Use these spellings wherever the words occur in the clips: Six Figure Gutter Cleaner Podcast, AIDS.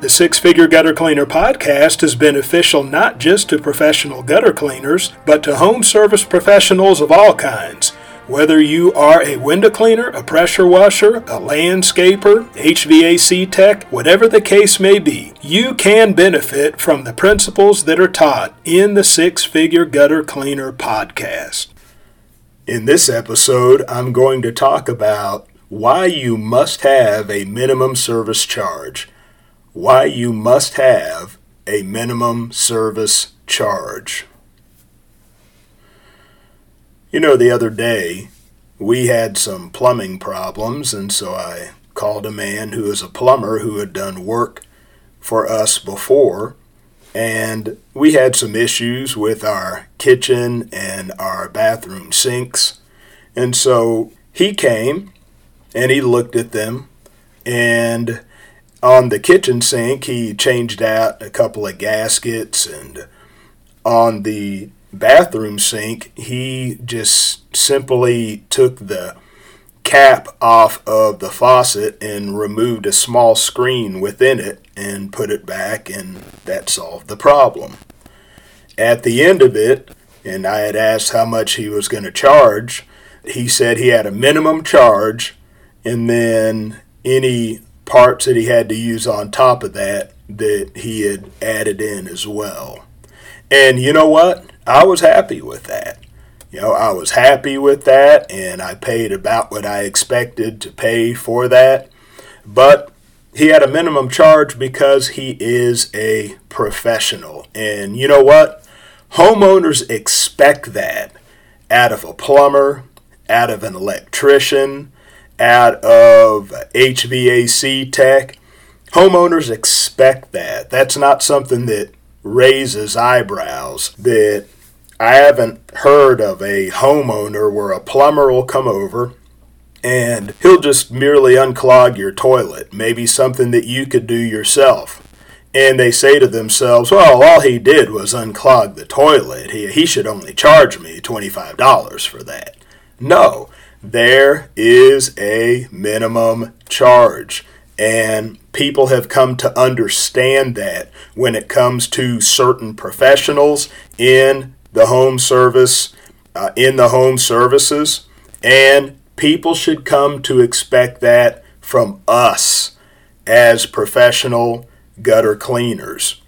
The Six Figure Gutter Cleaner Podcast is beneficial not just to professional gutter cleaners, but to home service professionals of all kinds. Whether you are a window cleaner, a pressure washer, a landscaper, HVAC tech, whatever the case may be, you can benefit from the principles that are taught in the Six Figure Gutter Cleaner Podcast. In this episode, I'm going to talk about why you must have a minimum service charge. Why you must have a minimum service charge. You know, the other day we had some plumbing problems, and so I called a man who is a plumber who had done work for us before, and we had some issues with our kitchen and our bathroom sinks. And so he came and he looked at them, and on the kitchen sink, he changed out a couple of gaskets, and on the bathroom sink, he just simply took the cap off of the faucet and removed a small screen within it and put it back, and that solved the problem. At the end of it, and I had asked how much he was going to charge, he said he had a minimum charge, and then any parts that he had to use on top of that he had added in as well. And you know what? I was happy with that. And I paid about what I expected to pay for that. But he had a minimum charge because he is a professional. And you know what? Homeowners expect that out of a plumber, out of an electrician, out of HVAC tech. Homeowners expect that. That's not something that raises eyebrows. That I haven't heard of a homeowner where a plumber will come over and he'll just merely unclog your toilet, maybe something that you could do yourself. And they say to themselves, well, all he did was unclog the toilet. He should only charge me $25 for that. No. There is a minimum charge, and people have come to understand that when it comes to certain professionals in the home service, in the home services, and people should come to expect that from us as professional gutter cleaners.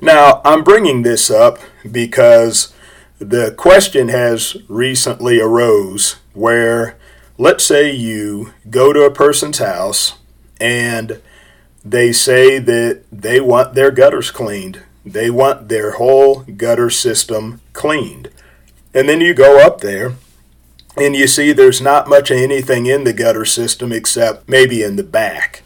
Now, I'm bringing this up because the question has recently arose where, let's say you go to a person's house and they say that they want their gutters cleaned. They want their whole gutter system cleaned. And then you go up there and you see there's not much of anything in the gutter system except maybe in the back.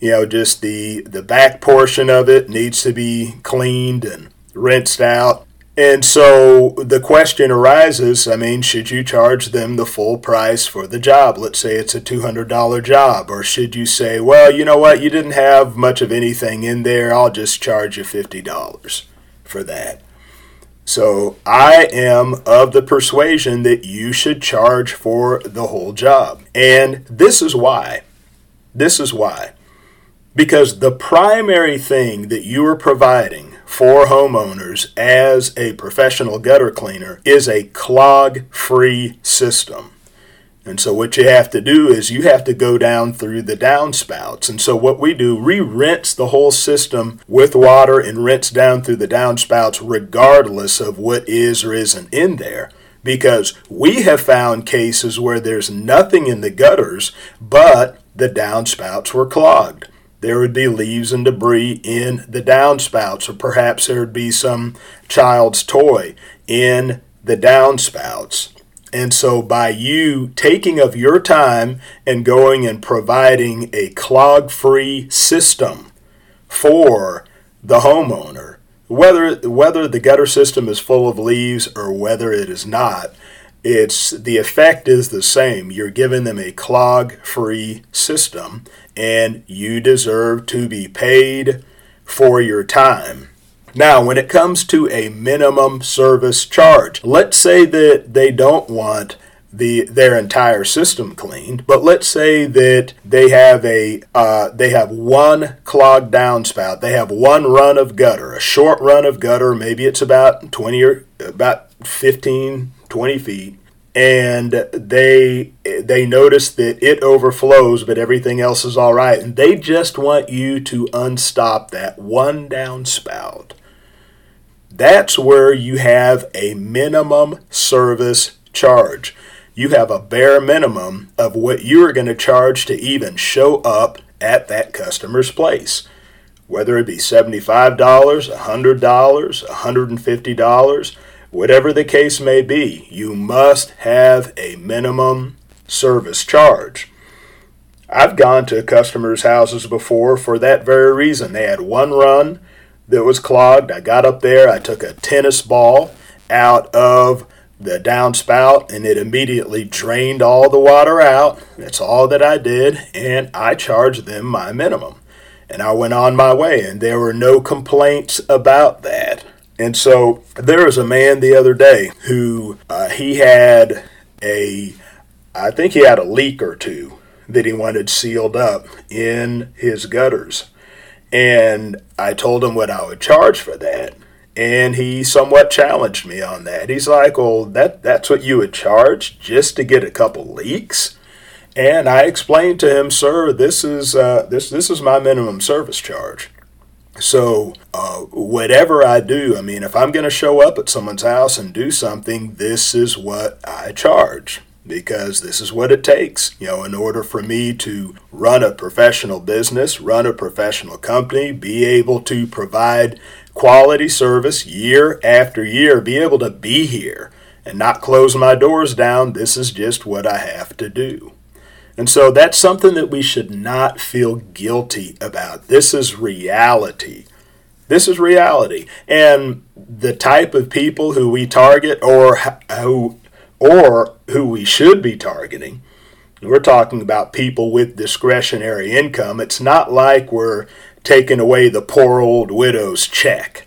You know, just the back portion of it needs to be cleaned and rinsed out. And so the question arises, I mean, should you charge them the full price for the job? Let's say it's a $200 job. Or should you say, well, you know what, you didn't have much of anything in there. I'll just charge you $50 for that. So I am of the persuasion that you should charge for the whole job. And this is why. Because the primary thing that you are providing for homeowners as a professional gutter cleaner is a clog-free system. And so what you have to do is you have to go down through the downspouts. And so what we do, we rinse the whole system with water and rinse down through the downspouts regardless of what is or isn't in there. Because we have found cases where there's nothing in the gutters, but the downspouts were clogged. There would be leaves and debris in the downspouts, or perhaps there would be some child's toy in the downspouts. And so by you taking of your time and going and providing a clog-free system for the homeowner, Whether the gutter system is full of leaves or whether it is not, the effect is the same. You're giving them a clog-free system, and you deserve to be paid for your time. Now, when it comes to a minimum service charge, let's say that they don't want their entire system cleaned, but let's say that they have one clogged downspout, they have one run of gutter, a short run of gutter, maybe it's about 20 feet, and they notice that it overflows, but everything else is all right, and they just want you to unstop that one downspout. That's where you have a minimum service charge. You have a bare minimum of what you are going to charge to even show up at that customer's place. Whether it be $75, $100, $150, whatever the case may be, you must have a minimum service charge. I've gone to customers' houses before for that very reason. They had one run that was clogged. I got up there, I took a tennis ball out of the downspout, and it immediately drained all the water out. That's all that I did, and I charged them my minimum. And I went on my way, and there were no complaints about that. And so there was a man the other day who he had a leak or two that he wanted sealed up in his gutters. And I told him what I would charge for that. And he somewhat challenged me on that. He's like, well, that's what you would charge just to get a couple leaks? And I explained to him, sir, this is my minimum service charge. So whatever I do, I mean, if I'm going to show up at someone's house and do something, this is what I charge, because this is what it takes, in order for me to run a professional business, run a professional company, be able to provide quality service year after year, be able to be here and not close my doors down. This is just what I have to do. And so that's something that we should not feel guilty about. This is reality. This is reality. And the type of people who we target or who we should be targeting. We're talking about people with discretionary income. It's not like we're taking away the poor old widow's check.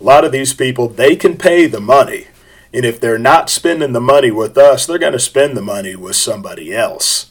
A lot of these people, they can pay the money. And if they're not spending the money with us, they're going to spend the money with somebody else.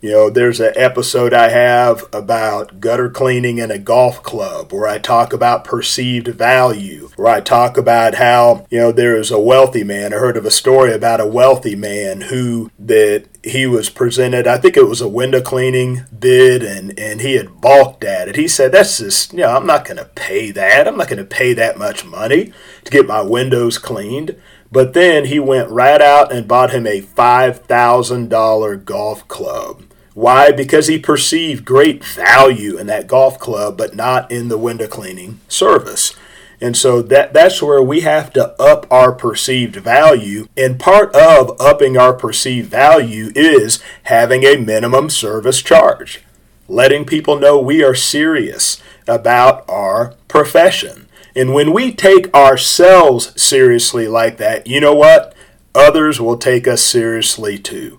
There's an episode I have about gutter cleaning in a golf club where I talk about perceived value, where I talk about how, there is a wealthy man. I heard of a story about a wealthy man that he was presented, I think it was a window cleaning bid, and he had balked at it. He said, that's just, I'm not going to pay that. I'm not going to pay that much money to get my windows cleaned. But then he went right out and bought him a $5,000 golf club. Why? Because he perceived great value in that golf club, but not in the window cleaning service. And so that's where we have to up our perceived value. And part of upping our perceived value is having a minimum service charge, letting people know we are serious about our profession. And when we take ourselves seriously like that, you know what? Others will take us seriously too.